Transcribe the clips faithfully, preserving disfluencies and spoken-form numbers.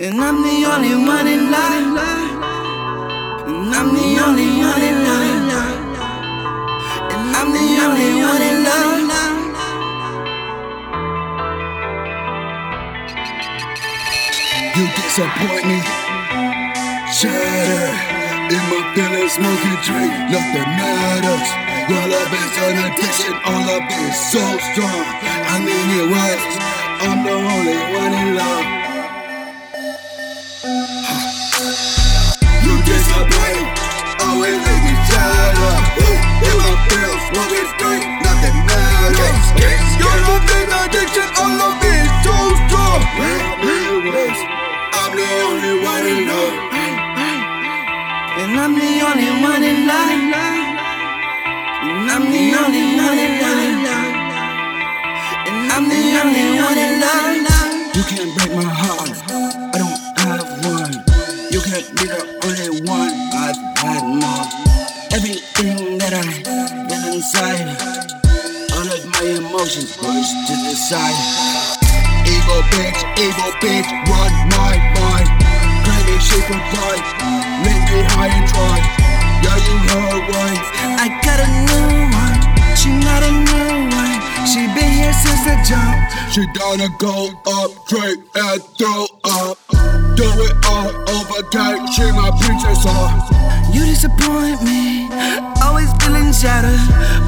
And I'm the only one in line. And I'm the only one in line. And I'm the only one in line. You disappoint me, shattered. In my feelings, smoking drink, nothing matters. Your love is an addiction, all of it is so strong. I mean it was, I'm the only one in line. Always make me shatter. In my feels, smoking straight, nothing matters. Your love is an addiction, all of it is so strong. I'm the only one in love. And I'm the only one in life. And I'm the only one in life. And I'm the only one in life. You can't break my heart, I don't have one. You can't be the only one. I've had enough. Everything that I got inside, all of my emotions pushed to the side. Evil bitch, evil bitch, run my mind. Claiming she can fly, make me high and dry. Yeah, you heard right. I got a new one, she not a new one. She been here since the jump. She gonna go up, drink and throw up. Do it all over again, she my princess all. You disappoint me, always feeling shattered.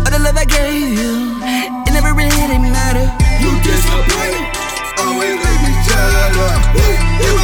All the love I gave you, it never really mattered. You disappoint, always make me shatter.